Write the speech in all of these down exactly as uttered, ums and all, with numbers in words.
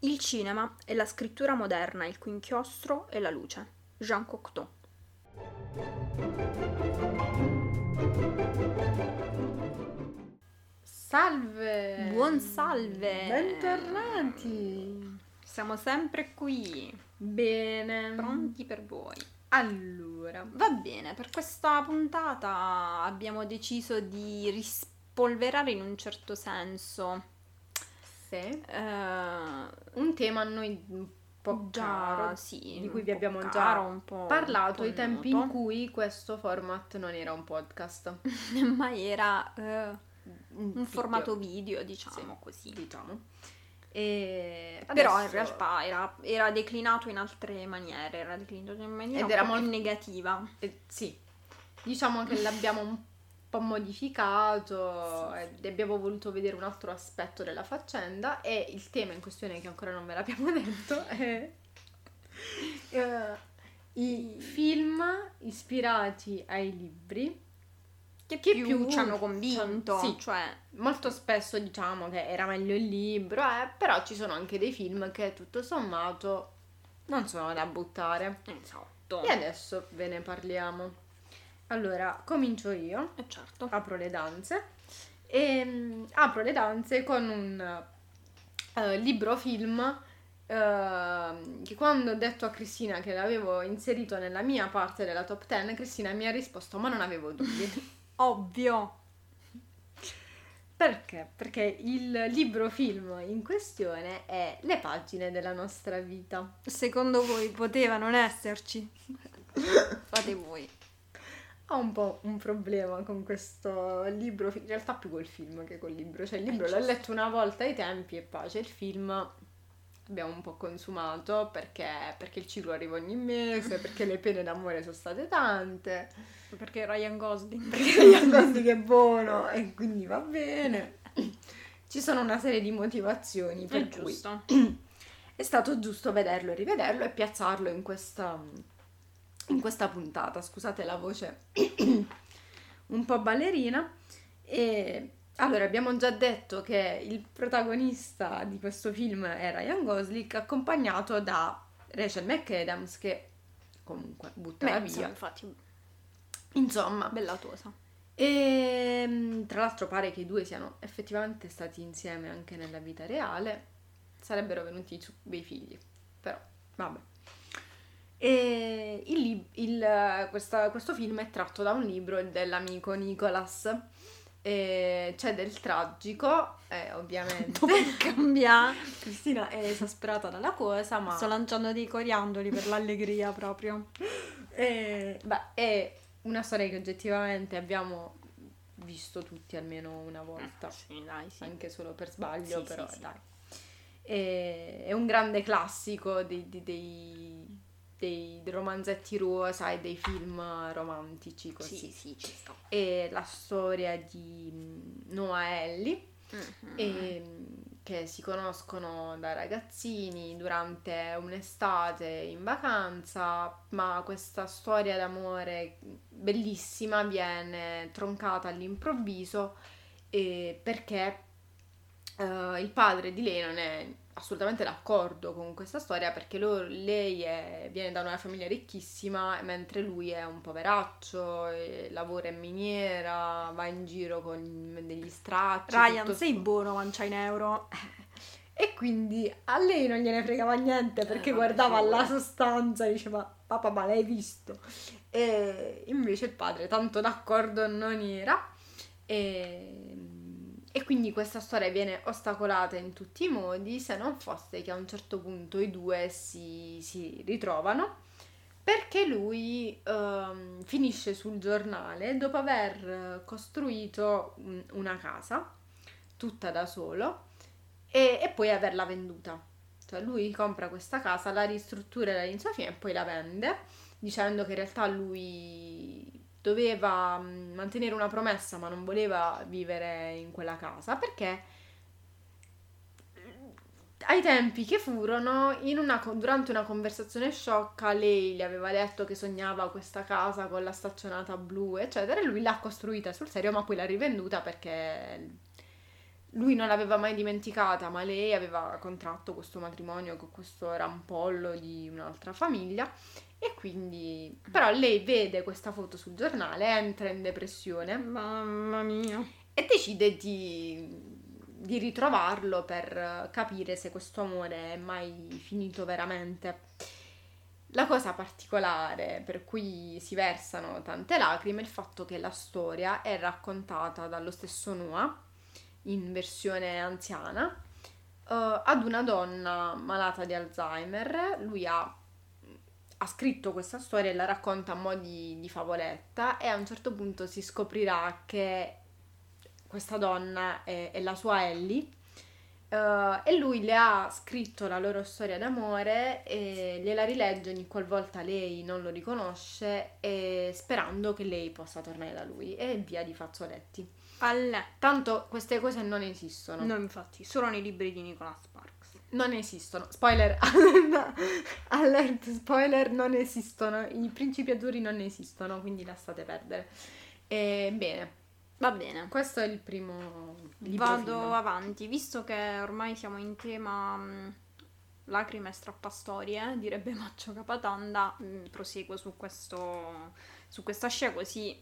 Il cinema è la scrittura moderna, il cui inchiostro è la luce. Jean Cocteau. Salve! Buon salve! Bentornati! Siamo sempre qui. Bene. Pronti per voi. Allora, va bene, per questa puntata abbiamo deciso di rispolverare in un certo senso... Sì. Uh, un tema a noi un po' già, caro, sì, di cui vi abbiamo caro, già un po' parlato ai tempi in cui questo format non era un podcast, ma era uh, un, un video. Formato video, diciamo sì, così. Diciamo. E però adesso... in realtà era, era declinato in altre maniere, era declinato in maniera ed era molto negativa. Eh, sì, diciamo che l'abbiamo un po'. un po' modificato sì, sì. E abbiamo voluto vedere un altro aspetto della faccenda e il tema in questione che ancora non ve l'abbiamo detto è uh, i film ispirati ai libri che, che più, più ci hanno convinto sì, cioè molto spesso diciamo che era meglio il libro eh, però ci sono anche dei film che tutto sommato non sono da buttare esatto. E adesso ve ne parliamo. Allora, comincio io, eh certo. Apro le danze e um, apro le danze con un uh, libro film uh, che quando ho detto a Cristina che l'avevo inserito nella mia parte della top ten, Cristina mi ha risposto ma non avevo dubbi. Ovvio! Perché? Perché il libro film in questione è Le pagine della nostra vita. Secondo voi poteva non esserci? Fate voi. Ho un po' un problema con questo libro, in realtà più col film che col libro, cioè il libro l'ho letto una volta ai tempi e pace, il film abbiamo un po' consumato perché, perché il ciclo arriva ogni mese, perché le pene d'amore sono state tante, perché Ryan Gosling perché Ryan Gosling è buono e quindi va bene, ci sono una serie di motivazioni per è cui giusto. È stato giusto vederlo e rivederlo e piazzarlo in questa... in questa puntata, scusate la voce un po' ballerina. E allora abbiamo già detto che il protagonista di questo film è Ryan Gosling, accompagnato da Rachel McAdams che comunque buttala mezza, via infatti. Insomma bellatosa. E tra l'altro pare che i due siano effettivamente stati insieme anche nella vita reale, sarebbero venuti su bei figli però vabbè. E il, il, questa, questo film è tratto da un libro dell'amico Nicholas e c'è del tragico eh, ovviamente cambia. Cristina è esasperata dalla cosa ma sto lanciando dei coriandoli per l'allegria proprio e, beh, è una storia che oggettivamente abbiamo visto tutti almeno una volta eh, sì, dai, sì. Anche solo per sbaglio sì, però sì, dai sì. E, è un grande classico dei, dei, dei dei romanzetti rosa e dei film romantici così. Sì, sì, ci sto. E la storia di Noah e Ellie mm-hmm. e, che si conoscono da ragazzini durante un'estate in vacanza, ma questa storia d'amore bellissima viene troncata all'improvviso eh, perché eh, il padre di lei non è assolutamente d'accordo con questa storia perché loro, lei è, viene da una famiglia ricchissima mentre lui è un poveraccio, e lavora in miniera, va in giro con degli stracci. Ryan tutto... sei buono, mancia in euro. E quindi a lei non gliene fregava niente perché eh, guardava la sostanza e diceva papà ma l'hai visto? E invece il padre tanto d'accordo non era e... E quindi questa storia viene ostacolata in tutti i modi, se non fosse che a un certo punto i due si, si ritrovano perché lui ehm, finisce sul giornale dopo aver costruito un, una casa tutta da solo e, e poi averla venduta. Cioè lui compra questa casa, la ristruttura dall'inizio alla fine e poi la vende dicendo che in realtà lui... doveva mantenere una promessa ma non voleva vivere in quella casa perché ai tempi che furono, in una, durante una conversazione sciocca, lei gli aveva detto che sognava questa casa con la staccionata blu, eccetera, e lui l'ha costruita sul serio, ma poi l'ha rivenduta perché lui non l'aveva mai dimenticata, ma lei aveva contratto questo matrimonio con questo rampollo di un'altra famiglia, e quindi però lei vede questa foto sul giornale, entra in depressione, mamma mia, e decide di di ritrovarlo per capire se questo amore è mai finito veramente. La cosa particolare per cui si versano tante lacrime è il fatto che la storia è raccontata dallo stesso Noah in versione anziana uh, ad una donna malata di Alzheimer. Lui ha, ha scritto questa storia e la racconta a mo' di, di favoletta, e a un certo punto si scoprirà che questa donna è, è la sua Ellie, uh, e lui le ha scritto la loro storia d'amore e gliela rilegge ogni qualvolta lei non lo riconosce, e sperando che lei possa tornare da lui, e via di fazzoletti. Allè. Tanto queste cose non esistono. No, infatti, solo nei libri di Nicholas Sparks. Non esistono. Spoiler, alert, spoiler, non esistono. I principi azzurri non esistono, quindi lasciate perdere. E, bene. Va bene, questo è il primo libro. Vado film. avanti, visto che ormai siamo in tema mh, lacrime e strappastorie, direbbe Maccio Capatanda, mh, proseguo su questo su questa scia, così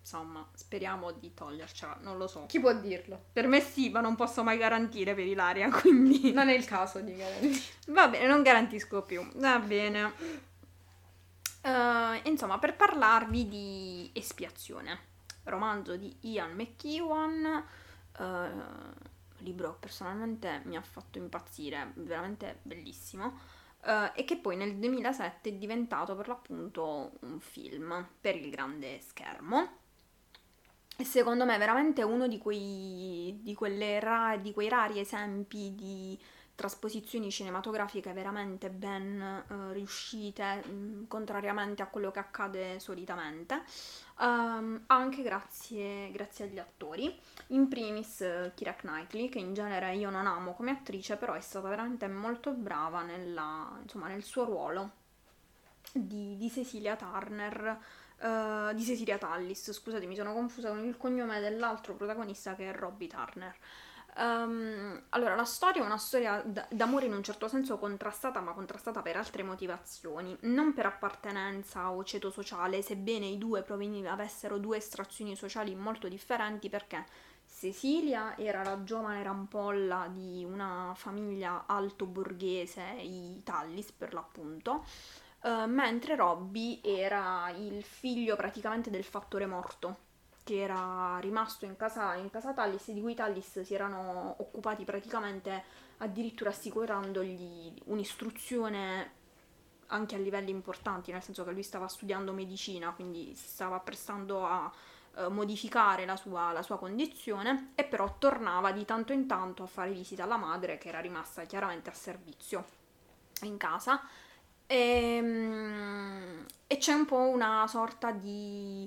insomma speriamo di togliercela, non lo so. Chi può dirlo? Per me sì, ma non posso mai garantire per Ilaria, quindi non è il caso di garantire. Va bene, non garantisco più. Va bene. Uh, insomma, per parlarvi di Espiazione, romanzo di Ian McEwan, uh, libro personalmente mi ha fatto impazzire, veramente bellissimo, uh, e che poi nel duemilasette è diventato per l'appunto un film per il grande schermo, e secondo me è veramente uno di quei di, quelle ra- di quei rari esempi di trasposizioni cinematografiche veramente ben uh, riuscite, mh, contrariamente a quello che accade solitamente, um, anche grazie, grazie agli attori, in primis uh, Keira Knightley, che in genere io non amo come attrice, però è stata veramente molto brava nella, insomma, nel suo ruolo di, di Cecilia Turner, uh, di Cecilia Tallis, scusate, mi sono confusa con il cognome dell'altro protagonista, che è Robbie Turner. Um, allora, la storia è una storia d- d'amore in un certo senso contrastata, ma contrastata per altre motivazioni, non per appartenenza o ceto sociale, sebbene i due proveniv- avessero due estrazioni sociali molto differenti, perché Cecilia era la giovane rampolla di una famiglia alto borghese, i Tallis per l'appunto, uh, mentre Robbie era il figlio praticamente del fattore morto, che era rimasto in casa, in casa Tallis, di cui Tallis si erano occupati praticamente, addirittura assicurandogli un'istruzione anche a livelli importanti, nel senso che lui stava studiando medicina, quindi si stava prestando a eh, modificare la sua, la sua condizione, e però tornava di tanto in tanto a fare visita alla madre, che era rimasta chiaramente a servizio in casa, e, e c'è un po' una sorta di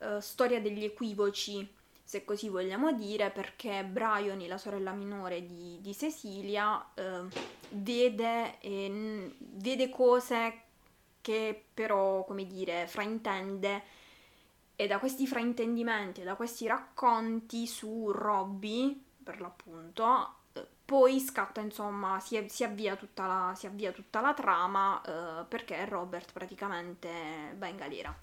Uh, storia degli equivoci, se così vogliamo dire, perché Bryony, la sorella minore di, di Cecilia, uh, vede, eh, vede cose che però, come dire, fraintende, e da questi fraintendimenti, da questi racconti su Robbie, per l'appunto, uh, poi scatta, insomma, si, si, avvia tutta la, si avvia tutta la trama, uh, perché Robert praticamente va in galera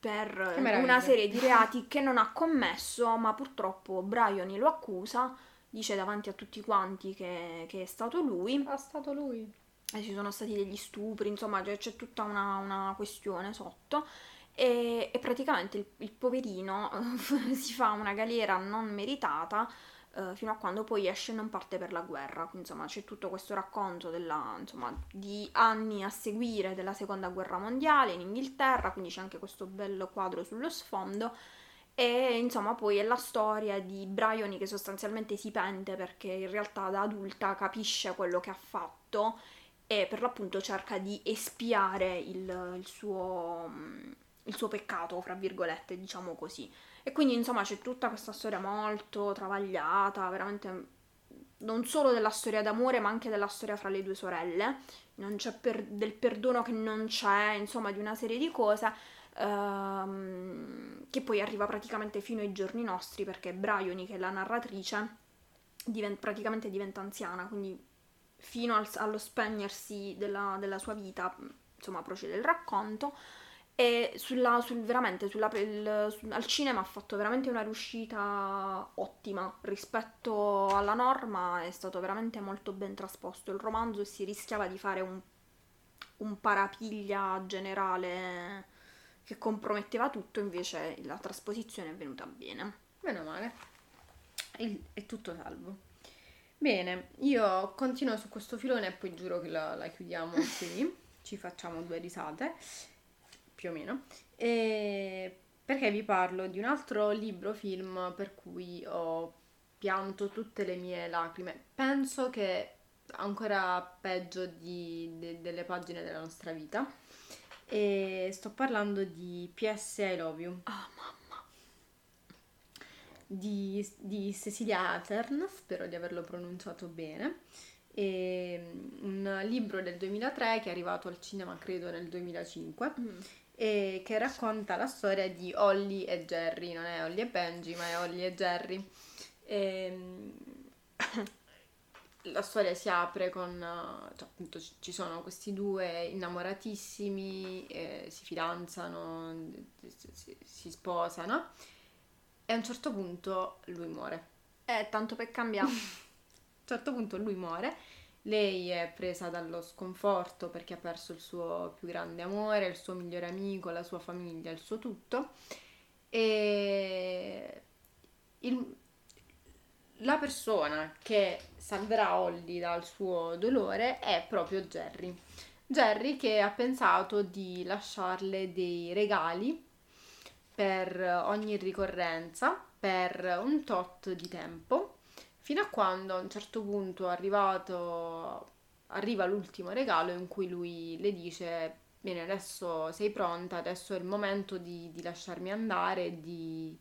per una serie di reati che non ha commesso, ma purtroppo Bryony lo accusa, dice davanti a tutti quanti che, che è stato lui. È stato lui. E ci sono stati degli stupri, insomma, cioè c'è tutta una, una questione sotto, e, e praticamente il, il poverino si fa una galera non meritata, eh, fino a quando poi esce e non parte per la guerra. Quindi, insomma, c'è tutto questo racconto della, insomma, di anni a seguire della seconda guerra mondiale in Inghilterra, quindi c'è anche questo bello quadro sullo sfondo, e insomma poi è la storia di Bryony che sostanzialmente si pente, perché in realtà da adulta capisce quello che ha fatto, e per l'appunto cerca di espiare il, il suo il suo peccato, fra virgolette, diciamo così. E quindi, insomma, c'è tutta questa storia molto travagliata, veramente non solo della storia d'amore ma anche della storia fra le due sorelle, non c'è per, del perdono che non c'è, insomma di una serie di cose ehm, che poi arriva praticamente fino ai giorni nostri, perché Bryony, che è la narratrice, diventa, praticamente diventa anziana, quindi fino al, allo spegnersi della, della sua vita insomma procede il racconto. E sulla, sul, veramente sulla, il, sul, al cinema ha fatto veramente una riuscita ottima rispetto alla norma, è stato veramente molto ben trasposto il romanzo e si rischiava di fare un, un parapiglia generale che comprometteva tutto, invece la trasposizione è venuta bene. Meno male, il, è tutto salvo. Bene, io continuo su questo filone e poi giuro che la, la chiudiamo qui, ci facciamo due risate più o meno, e perché vi parlo di un altro libro film per cui ho pianto tutte le mie lacrime, penso che ancora peggio di, de, delle pagine della nostra vita, e sto parlando di P S I Love You. Ah, oh, mamma, di, di Cecilia Ahern, spero di averlo pronunciato bene. E un libro del duemilatré che è arrivato al cinema credo nel duemilacinque mm. e che racconta la storia di Holly e Jerry, non è Holly e Benji ma è Holly e Jerry, e la storia si apre con, cioè, appunto ci sono questi due innamoratissimi, eh, si fidanzano, si, si sposano e a un certo punto lui muore, eh, tanto per cambiare. A un certo punto lui muore, lei è presa dallo sconforto perché ha perso il suo più grande amore, il suo migliore amico, la sua famiglia, il suo tutto, e il... la persona che salverà Holly dal suo dolore è proprio Jerry. Jerry che ha pensato di lasciarle dei regali per ogni ricorrenza per un tot di tempo, fino a quando a un certo punto è arrivato, arriva l'ultimo regalo in cui lui le dice: bene, adesso sei pronta, adesso è il momento di, di lasciarmi andare, di,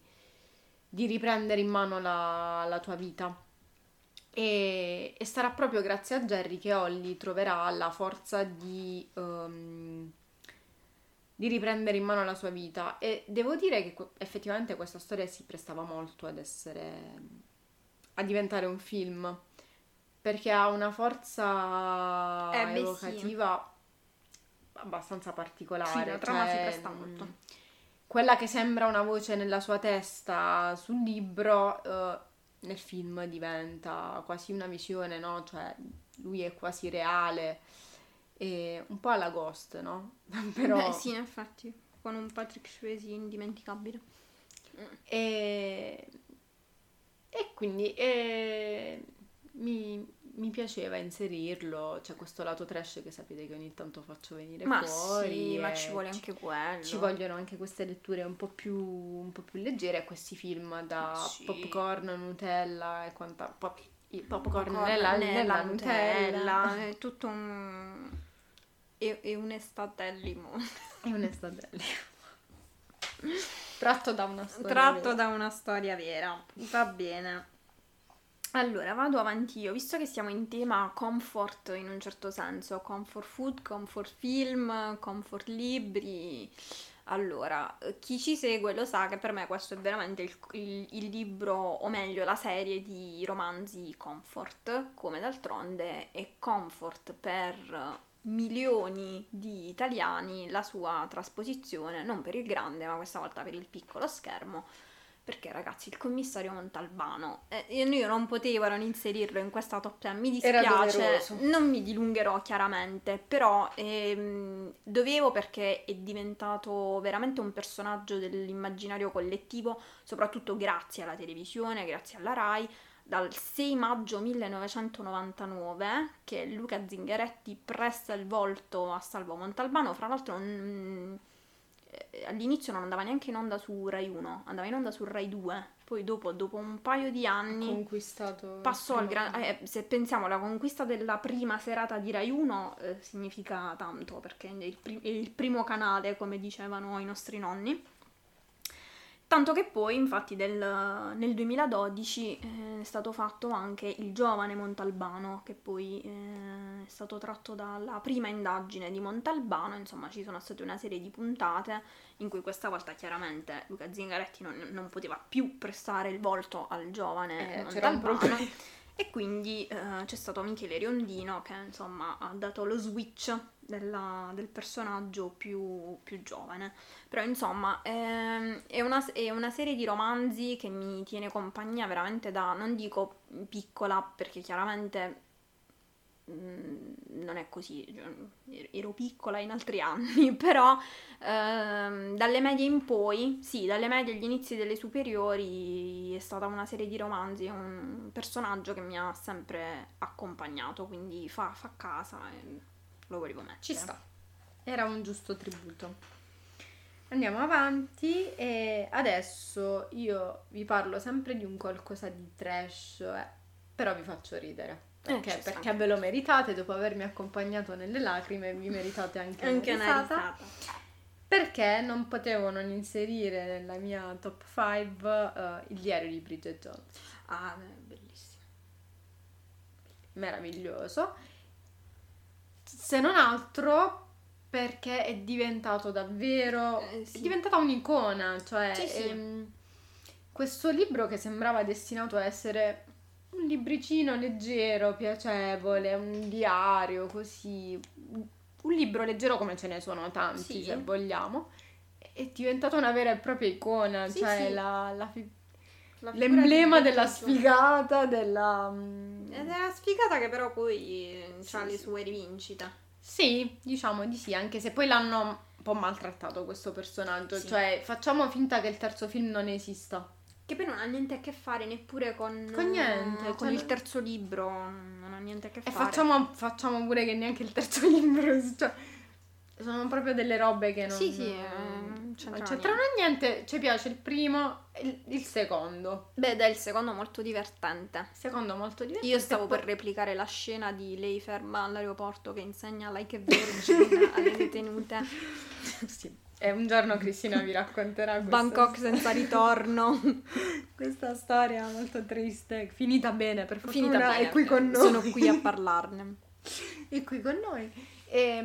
di riprendere in mano la, la tua vita, e, e sarà proprio grazie a Jerry che Holly troverà la forza di, um, di riprendere in mano la sua vita. E devo dire che effettivamente questa storia si prestava molto ad essere... a diventare un film, perché ha una forza eh, beh, evocativa sì. abbastanza particolare. Sì, la trama cioè, si presta molto. Quella che sembra una voce nella sua testa sul libro, eh, nel film diventa quasi una visione, no? Cioè lui è quasi reale, e un po' alla Ghost, no? Però... Beh, sì, infatti, con un Patrick Swayze indimenticabile. E... E quindi eh, mi, mi piaceva inserirlo, c'è questo lato trash che sapete che ogni tanto faccio venire ma fuori. Sì, ma ci vuole anche quello. Ci vogliono anche queste letture un po' più, un po' più leggere, questi film da sì. popcorn, Nutella e quanta... Pop, popcorn, popcorn nella, nella Nutella, Nutella. È tutto un... è, è un estatellimo. È un estatellimo. Tratto da una storia Tratto vera. da una storia vera. Va bene. Allora, vado avanti io, visto che siamo in tema comfort in un certo senso, comfort food, comfort film, comfort libri. Allora, chi ci segue lo sa che per me questo è veramente il, il, il libro, o meglio la serie di romanzi comfort, come d'altronde è comfort per... milioni di italiani la sua trasposizione, non per il grande ma questa volta per il piccolo schermo, perché ragazzi il commissario Montalbano eh, io non potevo non inserirlo in questa top ten, mi dispiace, non mi dilungherò chiaramente, però ehm, dovevo, perché è diventato veramente un personaggio dell'immaginario collettivo, soprattutto grazie alla televisione, grazie alla Rai. Dal sei maggio millenovecentonovantanove che Luca Zingaretti presta il volto a Salvo Montalbano, fra l'altro non, all'inizio non andava neanche in onda su Rai uno, andava in onda su Rai due, poi dopo, dopo un paio di anni conquistato passò al gran, eh, se pensiamo alla conquista della prima serata di Rai uno eh, significa tanto, perché è il, prim- è il primo canale come dicevano i nostri nonni. Tanto che poi, infatti, del, nel duemiladodici eh, è stato fatto anche Il giovane Montalbano, che poi eh, è stato tratto dalla prima indagine di Montalbano. Insomma, ci sono state una serie di puntate in cui questa volta chiaramente Luca Zingaretti non, non poteva più prestare il volto al giovane eh, Montalbano. E quindi eh, c'è stato Michele Riondino che, insomma, ha dato lo switch Della, del personaggio più, più giovane. Però insomma ehm, è, una, è una serie di romanzi che mi tiene compagnia veramente da, non dico piccola perché chiaramente mh, non è così, ero piccola in altri anni, però ehm, dalle medie in poi, sì, dalle medie agli inizi delle superiori è stata una serie di romanzi, un personaggio che mi ha sempre accompagnato, quindi fa, fa casa e lo volevo mettere. Ci sta, era un giusto tributo. Andiamo avanti e adesso io vi parlo sempre di un qualcosa di trash, eh, però vi faccio ridere perché, eh, perché ve lo meritate. Dopo avermi accompagnato nelle lacrime vi meritate anche, anche una risata, perché non potevo non inserire nella mia top cinque uh, Il diario di Bridget Jones. Ah, bellissimo, meraviglioso. Se non altro perché è diventato davvero, eh, sì. è diventata un'icona, cioè sì, sì. Ehm, questo libro che sembrava destinato a essere un libricino leggero, piacevole, un diario così, un libro leggero come ce ne sono tanti, sì, se vogliamo, è diventata una vera e propria icona, sì, cioè sì. la, la fi- l'emblema della sfigata, della della sfigata che però poi sì, ha le sue rivincite. Sì, diciamo di sì, anche se poi l'hanno un po' maltrattato questo personaggio, sì. Cioè facciamo finta che il terzo film non esista, che poi non ha niente a che fare neppure con con niente, con cioè... il terzo libro non ha niente a che e fare, e facciamo, facciamo pure che neanche il terzo libro, cioè sono proprio delle robe che non sì sì eh... c'entrano, c'entrano niente. niente, ci piace il primo e il, il secondo. Beh, dai, il secondo molto divertente. Secondo molto divertente. Io stavo per replicare la scena di lei ferma all'aeroporto che insegna Like a Virgin alle detenute. Sì, e un giorno Cristina vi racconterà Bangkok storia. Senza ritorno. Questa storia molto triste, finita bene per fortuna. Finita bene, è qui con noi. Sono qui a parlarne. È qui con noi. E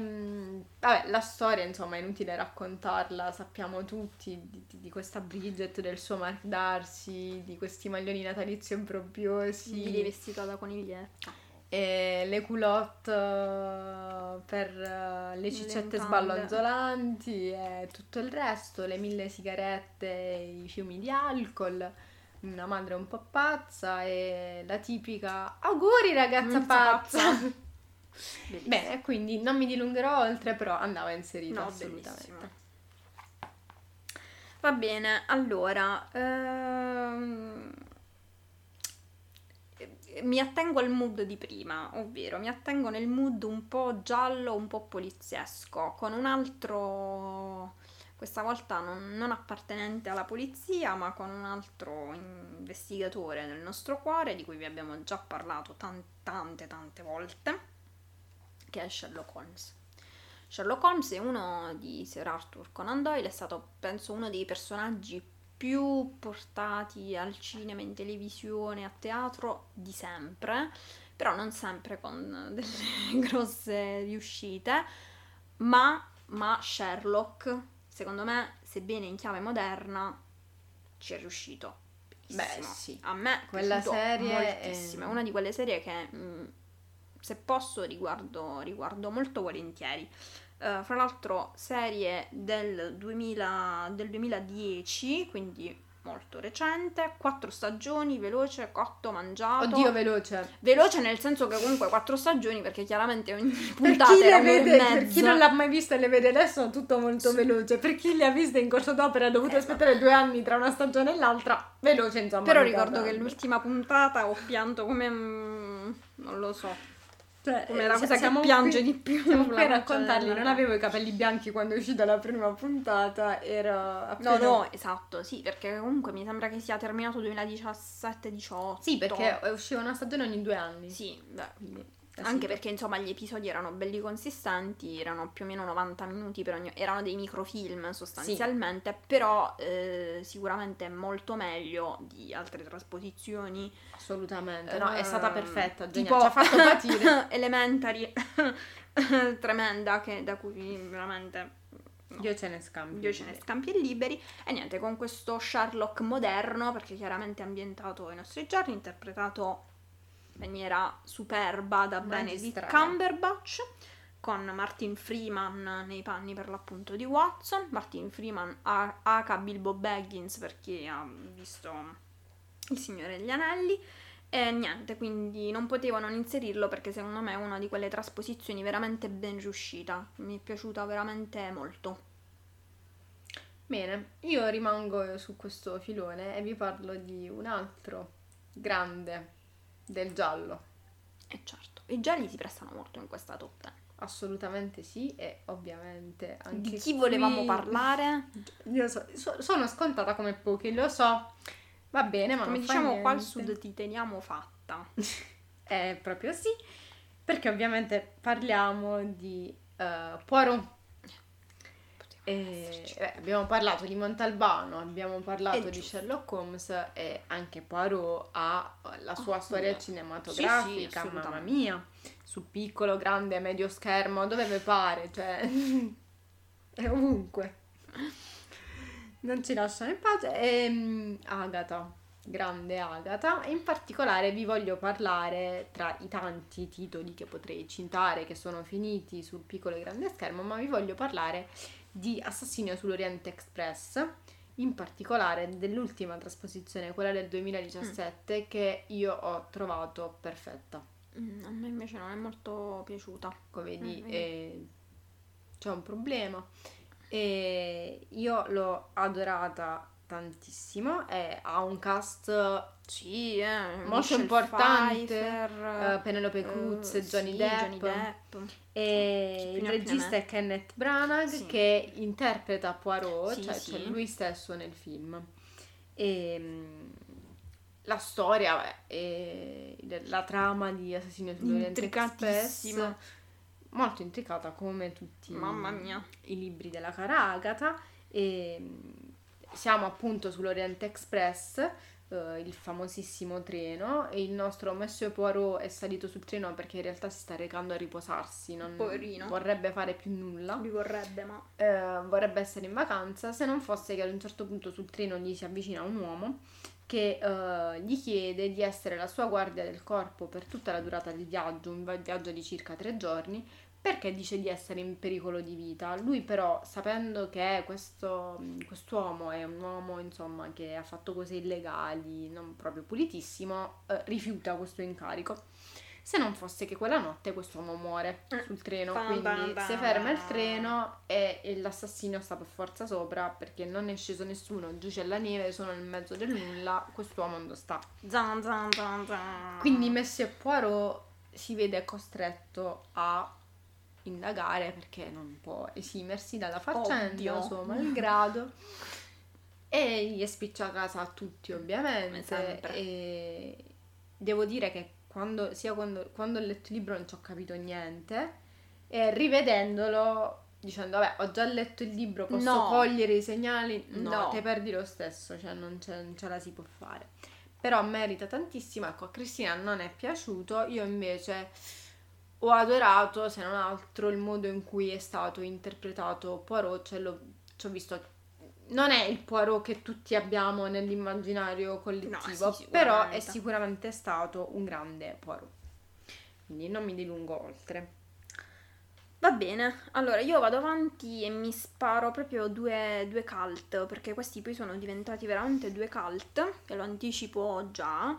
vabbè, la storia insomma è inutile raccontarla, sappiamo tutti di, di, di questa Bridget, del suo Mark Darcy, di questi maglioni natalizi impropiosi, di vestita da coniglietta, e le culotte per le cicette sballonzolanti e tutto il resto, le mille sigarette, i fiumi di alcol, una madre un po' pazza e la tipica auguri ragazza pazza, pazza. Bellissimo. Bene, quindi non mi dilungherò oltre, però andava inserito, no, assolutamente. Bellissimo. Va bene, allora ehm... mi attengo al mood di prima, ovvero mi attengo nel mood un po' giallo, un po' poliziesco, con un altro, questa volta non, non appartenente alla polizia, ma con un altro investigatore del nostro cuore, di cui vi abbiamo già parlato tante tante, tante volte, che è Sherlock Holmes. Sherlock Holmes è uno di Sir Arthur Conan Doyle, è stato penso uno dei personaggi più portati al cinema, in televisione, a teatro di sempre, però non sempre con delle grosse riuscite, ma, ma Sherlock, secondo me, sebbene in chiave moderna, ci è riuscito. Beh, sì. A me è quella serie moltissimo, è una di quelle serie che... Mh, se posso riguardo, riguardo molto volentieri. Uh, fra l'altro serie del, duemila, del duemiladieci, quindi molto recente, quattro stagioni, veloce, cotto, mangiato. Oddio, veloce. Veloce nel senso che comunque quattro stagioni, perché chiaramente ogni puntata era un'ora e mezza. Per chi non l'ha mai vista e le vede adesso è tutto molto sì. veloce. Per chi le ha viste in corso d'opera ha dovuto eh, aspettare vabbè. due anni tra una stagione e l'altra, veloce insomma. Però ricordo che l'ultima puntata ho pianto come... Mm, non lo so. Cioè, come la cosa che piange qui, di più. Siamo qui a raccontarli, non avevo i capelli bianchi quando è uscita la prima puntata, era appena... No, no, esatto, sì, perché comunque mi sembra che sia terminato duemiladiciassette diciotto. Sì, perché usciva una stagione ogni due anni. Sì, beh, quindi anche perché insomma gli episodi erano belli consistenti, erano più o meno novanta minuti per ogni, erano dei microfilm sostanzialmente, sì. Però eh, sicuramente molto meglio di altre trasposizioni, assolutamente, no, uh, è stata perfetta, tipo ci ha fatto patire. Elementary tremenda, che da cui veramente no. Dio ce ne scampi Dio ce ne scampi e liberi. E niente, con questo Sherlock moderno, perché chiaramente ambientato ai nostri giorni, interpretato in maniera superba da Benedict Cumberbatch, con Martin Freeman nei panni per l'appunto di Watson. Martin Freeman H. Bilbo Baggins, per chi ha visto Il Signore degli Anelli. E niente, quindi non potevo non inserirlo, perché secondo me è una di quelle trasposizioni veramente ben riuscita, mi è piaciuta veramente molto. Bene, io rimango su questo filone e vi parlo di un altro grande del giallo. E certo, i gialli si prestano molto in questa top ten. Assolutamente sì, e ovviamente anche di chi qui... volevamo parlare? Io so, so, sono scontata come pochi, lo so. Va bene, ma come non diciamo qua al sud ti teniamo fatta. È proprio sì, perché ovviamente parliamo di uh, Poirot. E, beh, abbiamo parlato di Montalbano, abbiamo parlato di Sherlock Holmes, e anche Poirot ha la sua oh, storia mia. cinematografica, sì, sì, mamma mia, su piccolo, grande, medio schermo, dove vi pare, cioè è ovunque. Non ci lasciano in pace. E Agatha, grande Agatha, e in particolare vi voglio parlare, tra i tanti titoli che potrei citare che sono finiti sul piccolo e grande schermo, ma vi voglio parlare di Assassino sull'Oriente Express, in particolare dell'ultima trasposizione, quella del duemiladiciassette, mm. che io ho trovato perfetta. Mm, a me invece non è molto piaciuta. Come vedi, mm, eh, c'è un problema. E io l'ho adorata tantissimo, e ha un cast sì, eh, molto Michelle importante, Pfeiffer, uh, Penelope Cruz, uh, Johnny, sì, Depp, Johnny Depp, e il regista è Kenneth Branagh, sì, che interpreta Poirot, sì, cioè, sì. cioè lui stesso nel film. E la storia e la trama di Assassino sull'Oriente Express, molto intricata come tutti Mamma mia. i libri della cara Agatha. E siamo appunto sull'Oriente Express, eh, il famosissimo treno, e il nostro Monsieur Poirot è salito sul treno perché in realtà si sta recando a riposarsi, non Poverino. vorrebbe fare più nulla, lui vorrebbe ma eh, vorrebbe essere in vacanza, se non fosse che ad un certo punto sul treno gli si avvicina un uomo che uh, gli chiede di essere la sua guardia del corpo per tutta la durata del viaggio, un viaggio di circa tre giorni, perché dice di essere in pericolo di vita. Lui però, sapendo che questo quest'uomo è un uomo insomma che ha fatto cose illegali, non proprio pulitissimo, uh, rifiuta questo incarico. Se non fosse che quella notte quest'uomo muore sul treno, quindi si ferma il treno e l'assassino sta per forza sopra, perché non è sceso nessuno, giù c'è la neve, sono nel mezzo del nulla, quest'uomo non sta. Zan, zan, zan, zan. Quindi Monsieur Poirot si vede costretto a indagare, perché non può esimersi dalla faccenda, suo malgrado. E gli spiccia a casa a tutti, ovviamente. E devo dire che Quando, sia quando, quando ho letto il libro non ci ho capito niente, e rivedendolo, dicendo vabbè, ho già letto il libro, posso no. cogliere i segnali, no, no, te perdi lo stesso, cioè non ce, non ce la si può fare. Però merita tantissimo, ecco, a Cristina non è piaciuto, io invece ho adorato, se non altro, il modo in cui è stato interpretato Poirot, cioè l'ho, ci ho visto... Non è il Poirot che tutti abbiamo nell'immaginario collettivo, no, sì, però è sicuramente stato un grande Poirot. Quindi non mi dilungo oltre. Va bene, allora io vado avanti e mi sparo proprio due, due cult, perché questi poi sono diventati veramente due cult, e lo anticipo già,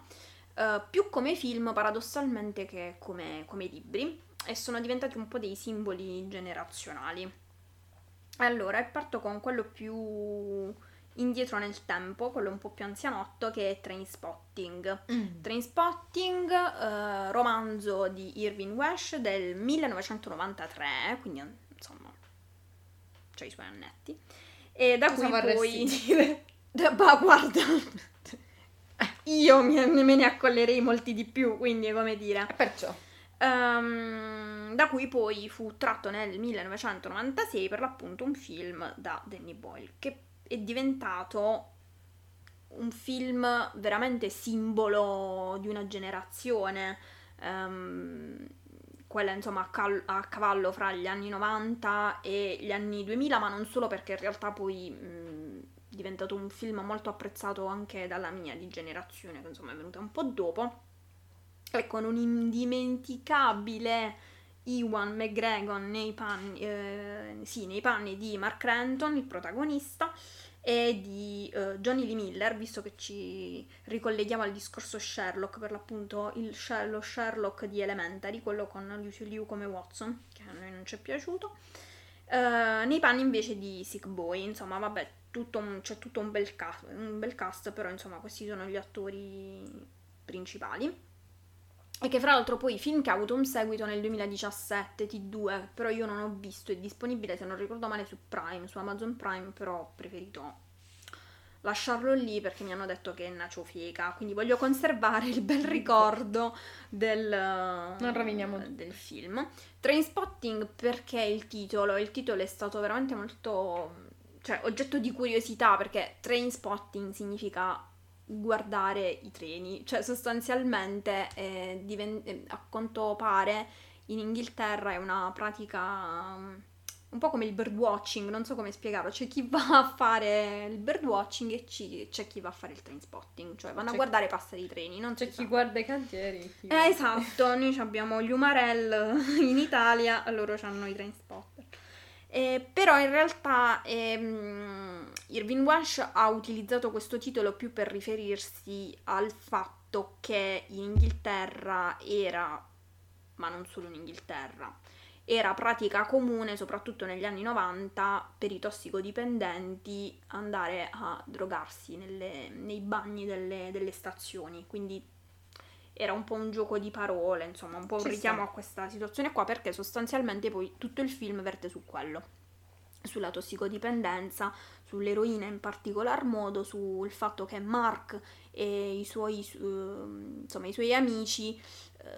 eh, più come film paradossalmente che come, come libri, e sono diventati un po' dei simboli generazionali. Allora, parto con quello più indietro nel tempo, quello un po' più anzianotto, che è Trainspotting. Mm. Trainspotting, eh, romanzo di Irvine Welsh del millenovecentonovantatré, quindi insomma, c'ha i suoi annetti. E da Cosa cui poi... dire? Bah, guarda, io me ne accollerei molti di più, quindi come dire... E perciò... um, da cui poi fu tratto nel millenovecentonovantasei per l'appunto un film da Danny Boyle, che è diventato un film veramente simbolo di una generazione, um, quella insomma a, cal- a cavallo fra gli anni novanta e gli anni duemila, ma non solo, perché in realtà poi mh, è diventato un film molto apprezzato anche dalla mia di generazione, che insomma è venuta un po' dopo, e con un indimenticabile Ewan McGregor nei panni, eh, sì, nei panni di Mark Renton, il protagonista, e di uh, Johnny Lee Miller, visto che ci ricolleghiamo al discorso Sherlock, per l'appunto il Sher- lo Sherlock di Elementary, quello con Lucy Liu come Watson, che a noi non ci è piaciuto, uh, nei panni invece di Sick Boy. Insomma vabbè, tutto un, c'è tutto un bel, ca- un bel cast, però insomma questi sono gli attori principali. E che fra l'altro poi film che ha avuto un seguito nel duemiladiciassette, T due, però io non ho visto, è disponibile se non ricordo male su Prime, su Amazon Prime, però ho preferito lasciarlo lì perché mi hanno detto che è una ciofeca, quindi voglio conservare il bel ricordo del, non roviniamo del film. Trainspotting, perché il titolo? Il titolo è stato veramente molto, cioè, oggetto di curiosità, perché Trainspotting significa guardare i treni, cioè sostanzialmente eh, diven- eh, a quanto pare in Inghilterra è una pratica um, un po' come il birdwatching, non so come spiegarlo, c'è chi va a fare il birdwatching e ci- c'è chi va a fare il train spotting, cioè vanno c'è a guardare chi... passare i treni, non c'è chi sa. Guarda i cantieri, chi... eh, esatto, noi abbiamo gli Umarell in Italia, loro hanno i train spot. Eh, però in realtà ehm, Irvine Welsh ha utilizzato questo titolo più per riferirsi al fatto che in Inghilterra era, ma non solo in Inghilterra, era pratica comune, soprattutto negli anni novanta, per i tossicodipendenti andare a drogarsi nelle, nei bagni delle, delle stazioni, quindi era un po' un gioco di parole, insomma, un po' un Ci richiamo sta. a questa situazione qua, perché sostanzialmente poi tutto il film verte su quello, sulla tossicodipendenza, sull'eroina in particolar modo, sul fatto che Mark e i suoi, uh, insomma, i suoi amici uh,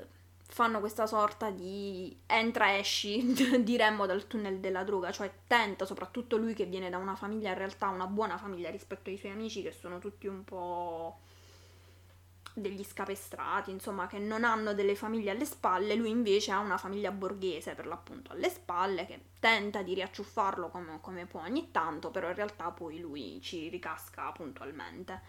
fanno questa sorta di entra-esci, diremmo, dal tunnel della droga, cioè tenta, soprattutto lui che viene da una famiglia, in realtà una buona famiglia rispetto ai suoi amici, che sono tutti un po' degli scapestrati, insomma, che non hanno delle famiglie alle spalle, lui invece ha una famiglia borghese per l'appunto alle spalle, che tenta di riacciuffarlo come, come può ogni tanto, però in realtà poi lui ci ricasca puntualmente.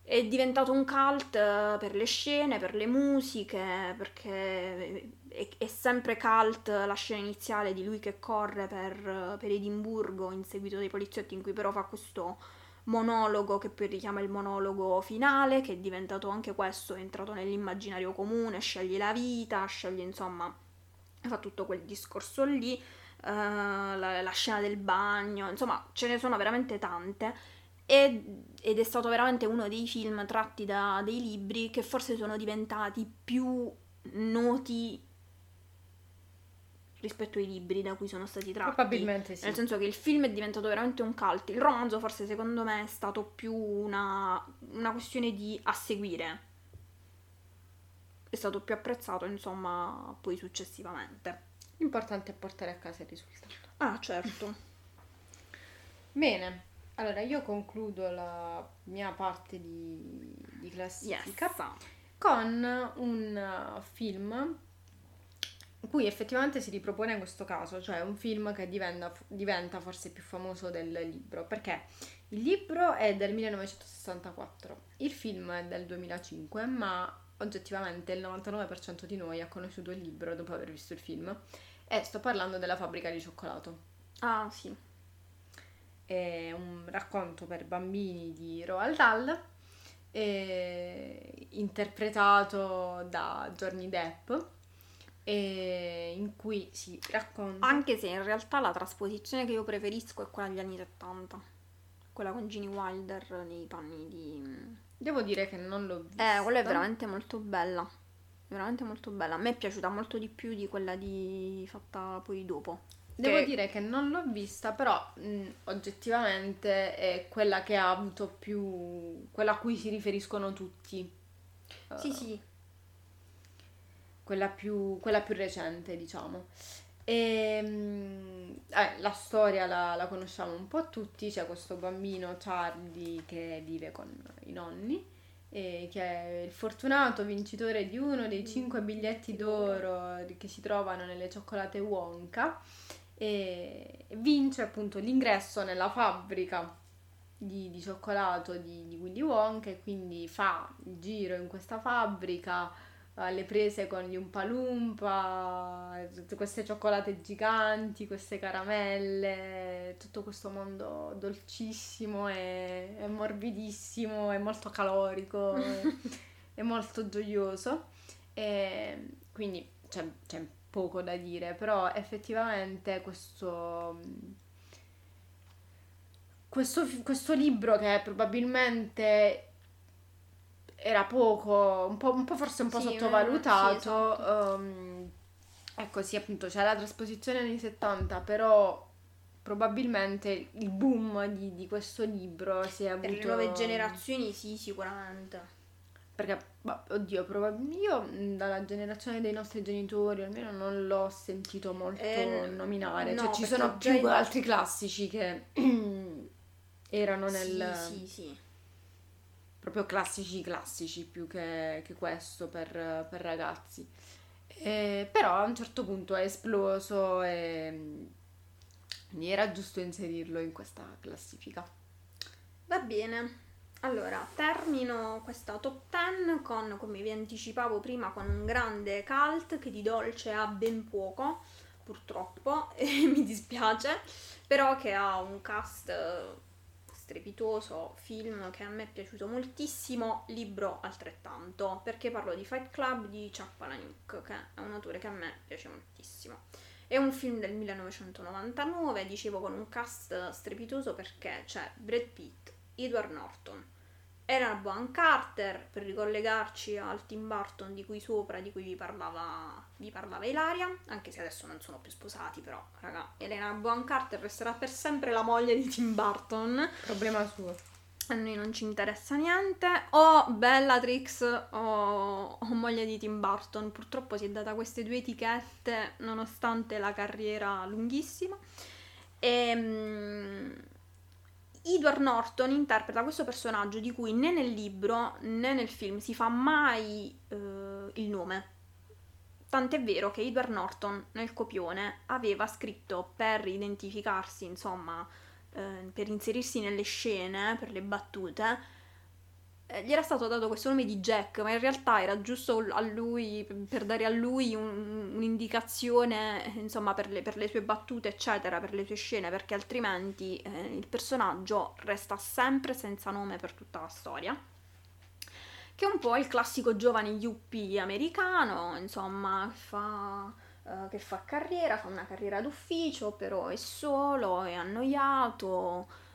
È diventato un cult per le scene, per le musiche, perché è, è sempre cult la scena iniziale di lui che corre per, per Edimburgo in seguito dei poliziotti, in cui però fa questo monologo che poi richiama il monologo finale, che è diventato anche questo, è entrato nell'immaginario comune, scegli la vita, scegli, insomma, fa tutto quel discorso lì, uh, la, la scena del bagno, insomma ce ne sono veramente tante, ed, ed è stato veramente uno dei film tratti da dei libri che forse sono diventati più noti rispetto ai libri da cui sono stati tratti. Probabilmente sì. Nel senso che il film è diventato veramente un cult. Il romanzo forse secondo me è stato più una, una questione di a seguire. È stato più apprezzato, insomma, poi successivamente. L'importante è portare a casa il risultato. Ah, certo. Bene. Allora, io concludo la mia parte di, di classifica yes. con un film in cui effettivamente si ripropone questo caso, cioè un film che diventa, diventa forse più famoso del libro, perché il libro è del millenovecentosessantaquattro, il film è del duemilacinque, ma oggettivamente il novantanove per cento di noi ha conosciuto il libro dopo aver visto il film, e sto parlando della Fabbrica di Cioccolato. Ah, sì. È un racconto per bambini di Roald Dahl, interpretato da Johnny Depp, e in cui si racconta, anche se in realtà la trasposizione che io preferisco è quella degli anni settanta, quella con Gene Wilder nei panni di... Devo dire che non l'ho vista. Eh, quella è veramente molto bella, veramente molto bella, a me è piaciuta molto di più di quella di fatta poi dopo. Devo che... dire che non l'ho vista, però mh, oggettivamente è quella che ha avuto più, quella a cui si riferiscono tutti. Sì, uh... sì. quella più, quella più recente, diciamo. E, eh, la storia la, la conosciamo un po' tutti, c'è questo bambino Charlie che vive con i nonni, e che è il fortunato vincitore di uno dei cinque biglietti d'oro che si trovano nelle cioccolate Wonka, e vince appunto l'ingresso nella fabbrica di, di cioccolato di, di Willy Wonka, e quindi fa il giro in questa fabbrica alle prese con gli Oompa Loompa, queste cioccolate giganti, queste caramelle, tutto questo mondo dolcissimo e, e morbidissimo e molto calorico e, e molto gioioso, e quindi c'è, c'è poco da dire, però effettivamente questo questo, questo libro, che è probabilmente era poco, un po', un po' forse un po' sì, sottovalutato, sì, esatto. um, ecco sì, appunto c'è la trasposizione negli settanta, però probabilmente il boom di, di questo libro si è avuto per le nuove generazioni, sì, sicuramente, perché bah, oddio probab- io dalla generazione dei nostri genitori almeno non l'ho sentito molto eh, nominare, no, cioè ci sono più in... altri classici che erano nel sì sì sì proprio classici classici più che, che questo per, per ragazzi, e, però a un certo punto è esploso e quindi era giusto inserirlo in questa classifica. Va bene, allora termino questa top dieci con, come vi anticipavo prima, con un grande cult che di dolce ha ben poco, purtroppo, e mi dispiace, però che ha un cast strepitoso, film che a me è piaciuto moltissimo, libro altrettanto, perché parlo di Fight Club di Chuck Palahniuk, che è un autore che a me piace moltissimo. È un film del millenovecentonovantanove, dicevo, con un cast strepitoso, perché c'è Brad Pitt, Edward Norton, Elena Bonham Carter, per ricollegarci al Tim Burton di cui sopra, di cui vi parlava, vi parlava Ilaria, anche se adesso non sono più sposati, però, raga, Elena Bonham Carter resterà per sempre la moglie di Tim Burton. Problema suo. A noi non ci interessa niente. O Bellatrix o, o moglie di Tim Burton, purtroppo si è data queste due etichette nonostante la carriera lunghissima. E... Edward Norton interpreta questo personaggio di cui né nel libro né nel film si fa mai eh, il nome. Tant'è vero che Edward Norton nel copione aveva scritto, per identificarsi, insomma, eh, per inserirsi nelle scene, per le battute, eh, gli era stato dato questo nome di Jack, ma in realtà era giusto a lui, per dare a lui un, un'indicazione, insomma, per le, per le sue battute, eccetera, per le sue scene, perché altrimenti eh, il personaggio resta sempre senza nome per tutta la storia, che è un po' il classico giovane yuppie americano, insomma, fa, eh, che fa carriera, fa una carriera d'ufficio, però è solo, è annoiato,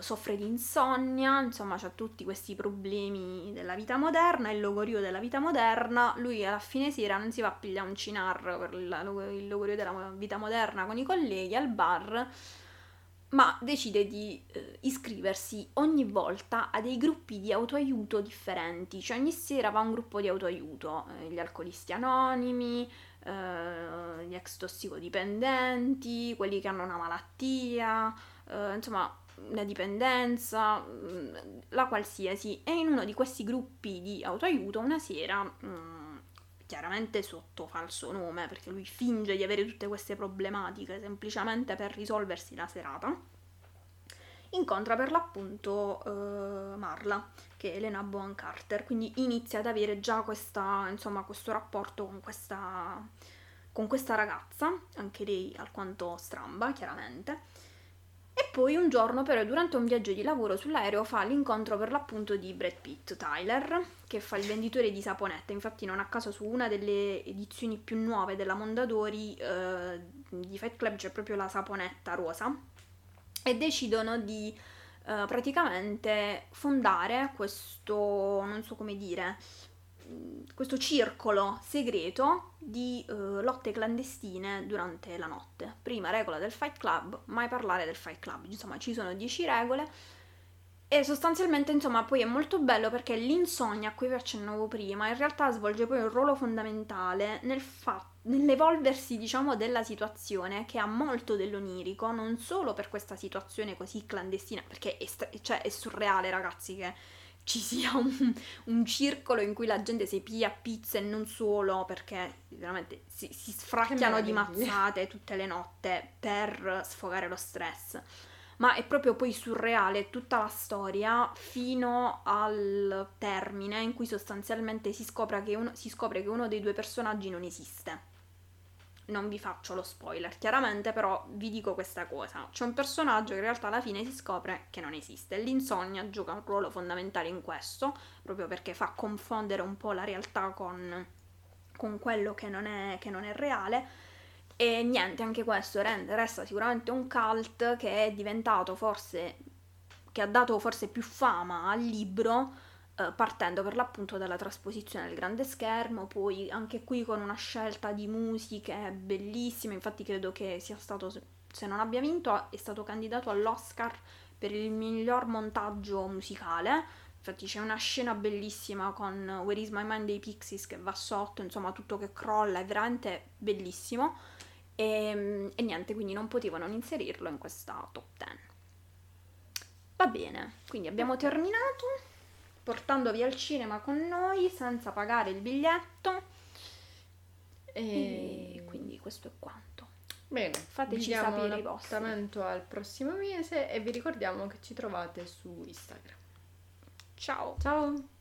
soffre di insonnia, insomma c'ha tutti questi problemi della vita moderna, il logorio della vita moderna. Lui alla fine sera non si va a pigliare un cinar per il logorio della vita moderna con i colleghi al bar, ma decide di iscriversi ogni volta a dei gruppi di autoaiuto differenti, cioè ogni sera va a un gruppo di autoaiuto, gli alcolisti anonimi, gli ex tossicodipendenti, quelli che hanno una malattia, insomma la dipendenza, la qualsiasi. E in uno di questi gruppi di autoaiuto una sera, mh, chiaramente sotto falso nome, perché lui finge di avere tutte queste problematiche semplicemente per risolversi la serata, incontra per l'appunto eh, Marla, che è Elena Bonham Carter, quindi inizia ad avere già questa, insomma, questo rapporto con questa, con questa ragazza, anche lei alquanto stramba, chiaramente. E poi un giorno, però, durante un viaggio di lavoro sull'aereo, fa l'incontro per l'appunto di Brad Pitt, Tyler, che fa il venditore di saponette. Infatti non a caso su una delle edizioni più nuove della Mondadori eh, di Fight Club c'è proprio la saponetta rosa, e decidono di eh, praticamente fondare questo, non so come dire, questo circolo segreto di eh, lotte clandestine durante la notte. Prima regola del Fight Club: mai parlare del Fight Club. Insomma, ci sono dieci regole E sostanzialmente, insomma, poi è molto bello perché l'insonnia a cui vi accennavo prima in realtà svolge poi un ruolo fondamentale nel fatto, nell'evolversi, diciamo, della situazione, che ha molto dell'onirico, non solo per questa situazione così clandestina, perché è, st- cioè, è surreale, ragazzi, che ci sia un, un circolo in cui la gente si pia pizza e non solo, perché veramente si, si sfracchiano di mazzate tutte le notte per sfogare lo stress. Ma è proprio poi surreale tutta la storia fino al termine, in cui sostanzialmente si scopre che uno, si scopre che uno dei due personaggi non esiste. Non vi faccio lo spoiler, chiaramente, però vi dico questa cosa. C'è un personaggio che in realtà alla fine si scopre che non esiste. L'insonnia gioca un ruolo fondamentale in questo, proprio perché fa confondere un po' la realtà con, con quello che non è, che non è reale. E niente, anche questo rende, resta sicuramente un cult che è diventato forse, che ha dato forse più fama al libro, eh, partendo per l'appunto dalla trasposizione del grande schermo, poi anche qui con una scelta di musiche bellissima. Infatti credo che sia stato, se non abbia vinto, è stato candidato all'Oscar per il miglior montaggio musicale. Infatti c'è una scena bellissima con Where is my mind dei Pixies che va sotto, insomma tutto che crolla, è veramente bellissimo. E, e niente, quindi non potevo non inserirlo in questa top dieci. Va bene, quindi abbiamo terminato, portandovi al cinema con noi senza pagare il biglietto. E, e quindi questo è quanto. Bene, fateci sapere i vostri. Appuntamento al prossimo mese e vi ricordiamo che ci trovate su Instagram. Ciao! Ciao!